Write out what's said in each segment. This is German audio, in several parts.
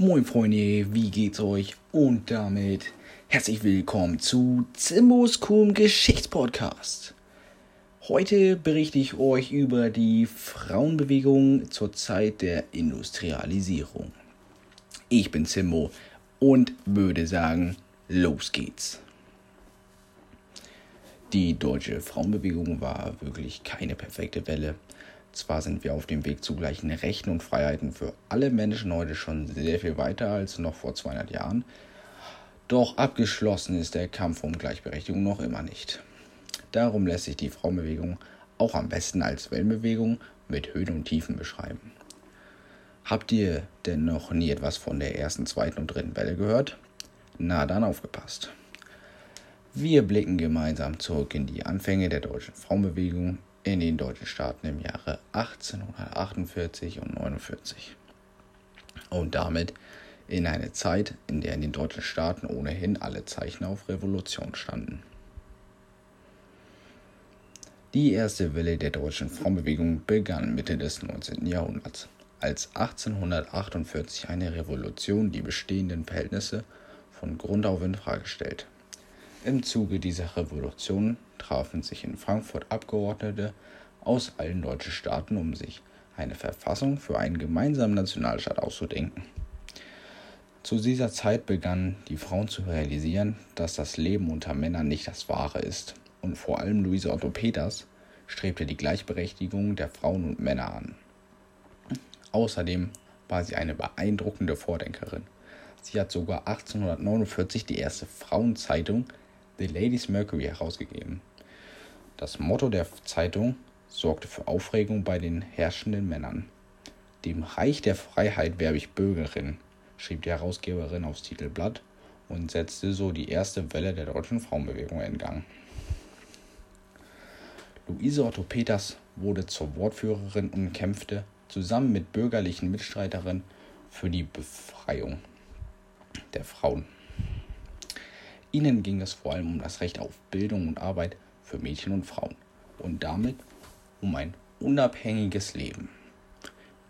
Moin Freunde, wie geht's euch? Und damit herzlich willkommen zu Zimbos Geschichtspodcast. Heute berichte ich euch über die Frauenbewegung zur Zeit der Industrialisierung. Ich bin Zimbo und würde sagen, los geht's. Die deutsche Frauenbewegung war wirklich keine perfekte Welle. Zwar sind wir auf dem Weg zu gleichen Rechten und Freiheiten für alle Menschen heute schon sehr viel weiter als noch vor 200 Jahren, doch abgeschlossen ist der Kampf um Gleichberechtigung noch immer nicht. Darum lässt sich die Frauenbewegung auch am besten als Wellenbewegung mit Höhen und Tiefen beschreiben. Habt ihr denn noch nie etwas von der ersten, zweiten und dritten Welle gehört? Na dann aufgepasst. Wir blicken gemeinsam zurück in die Anfänge der deutschen Frauenbewegung in den deutschen Staaten im Jahre 1848 und 49 und damit in eine Zeit, in der in den deutschen Staaten ohnehin alle Zeichen auf Revolution standen. Die erste Welle der deutschen Frauenbewegung begann Mitte des 19. Jahrhunderts, als 1848 eine Revolution die bestehenden Verhältnisse von Grund auf in Frage stellt. Im Zuge dieser Revolution trafen sich in Frankfurt Abgeordnete aus allen deutschen Staaten, um sich eine Verfassung für einen gemeinsamen Nationalstaat auszudenken. Zu dieser Zeit begannen die Frauen zu realisieren, dass das Leben unter Männern nicht das wahre ist, und vor allem Luise Otto Peters strebte die Gleichberechtigung der Frauen und Männer an. Außerdem war sie eine beeindruckende Vordenkerin. Sie hat sogar 1849 die erste Frauenzeitung The Ladies Mercury herausgegeben. Das Motto der Zeitung sorgte für Aufregung bei den herrschenden Männern. Dem Reich der Freiheit werbe ich Bürgerin, schrieb die Herausgeberin aufs Titelblatt und setzte so die erste Welle der deutschen Frauenbewegung in Gang. Luise Otto Peters wurde zur Wortführerin und kämpfte zusammen mit bürgerlichen Mitstreiterinnen für die Befreiung der Frauen. Ihnen ging es vor allem um das Recht auf Bildung und Arbeit für Mädchen und Frauen und damit um ein unabhängiges Leben.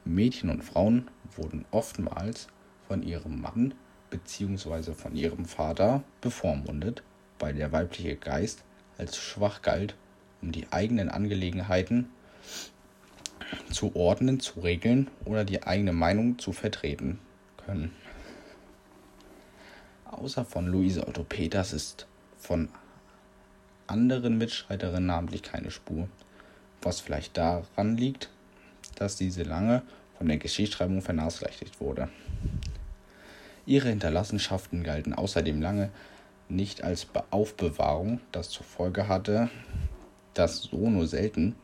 Mädchen und Frauen wurden oftmals von ihrem Mann bzw. von ihrem Vater bevormundet, weil der weibliche Geist als schwach galt, um die eigenen Angelegenheiten zu ordnen, zu regeln oder die eigene Meinung zu vertreten können. Außer von Luise Otto Peters ist von anderen Mitstreiterinnen namentlich keine Spur, was vielleicht daran liegt, dass diese lange von der Geschichtsschreibung vernachlässigt wurde. Ihre Hinterlassenschaften galten außerdem lange nicht als Aufbewahrung, das zur Folge hatte, dass so nur selten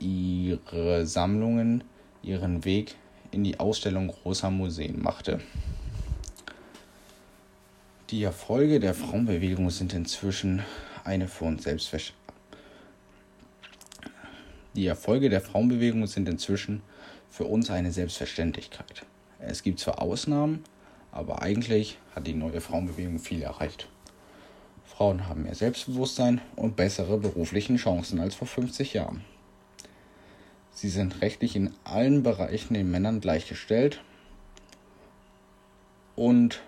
ihre Sammlungen ihren Weg in die Ausstellung großer Museen machte. Die Erfolge der Frauenbewegung sind inzwischen für uns eine Selbstverständlichkeit. Es gibt zwar Ausnahmen, aber eigentlich hat die neue Frauenbewegung viel erreicht. Frauen haben mehr Selbstbewusstsein und bessere berufliche Chancen als vor 50 Jahren. Sie sind rechtlich in allen Bereichen den Männern gleichgestellt und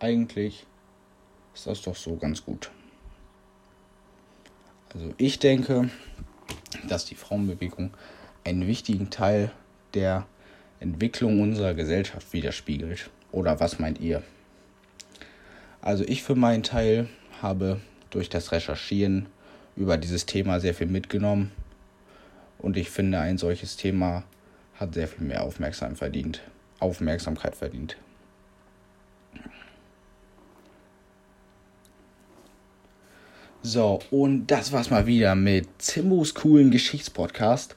eigentlich ist das doch so ganz gut. Also ich denke, dass die Frauenbewegung einen wichtigen Teil der Entwicklung unserer Gesellschaft widerspiegelt. Oder was meint ihr? Also ich für meinen Teil habe durch das Recherchieren über dieses Thema sehr viel mitgenommen. Und ich finde, ein solches Thema hat sehr viel mehr Aufmerksamkeit verdient. So, und das war's mal wieder mit Zimbos Geschichtspodcast.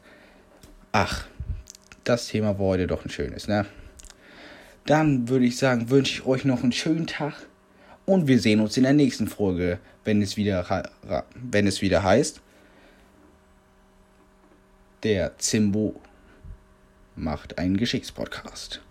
Ach, das Thema war heute doch ein schönes, ne? Dann würde ich sagen, wünsche ich euch noch einen schönen Tag und wir sehen uns in der nächsten Folge, wenn es wieder heißt, der Zimbo macht einen Geschichtspodcast.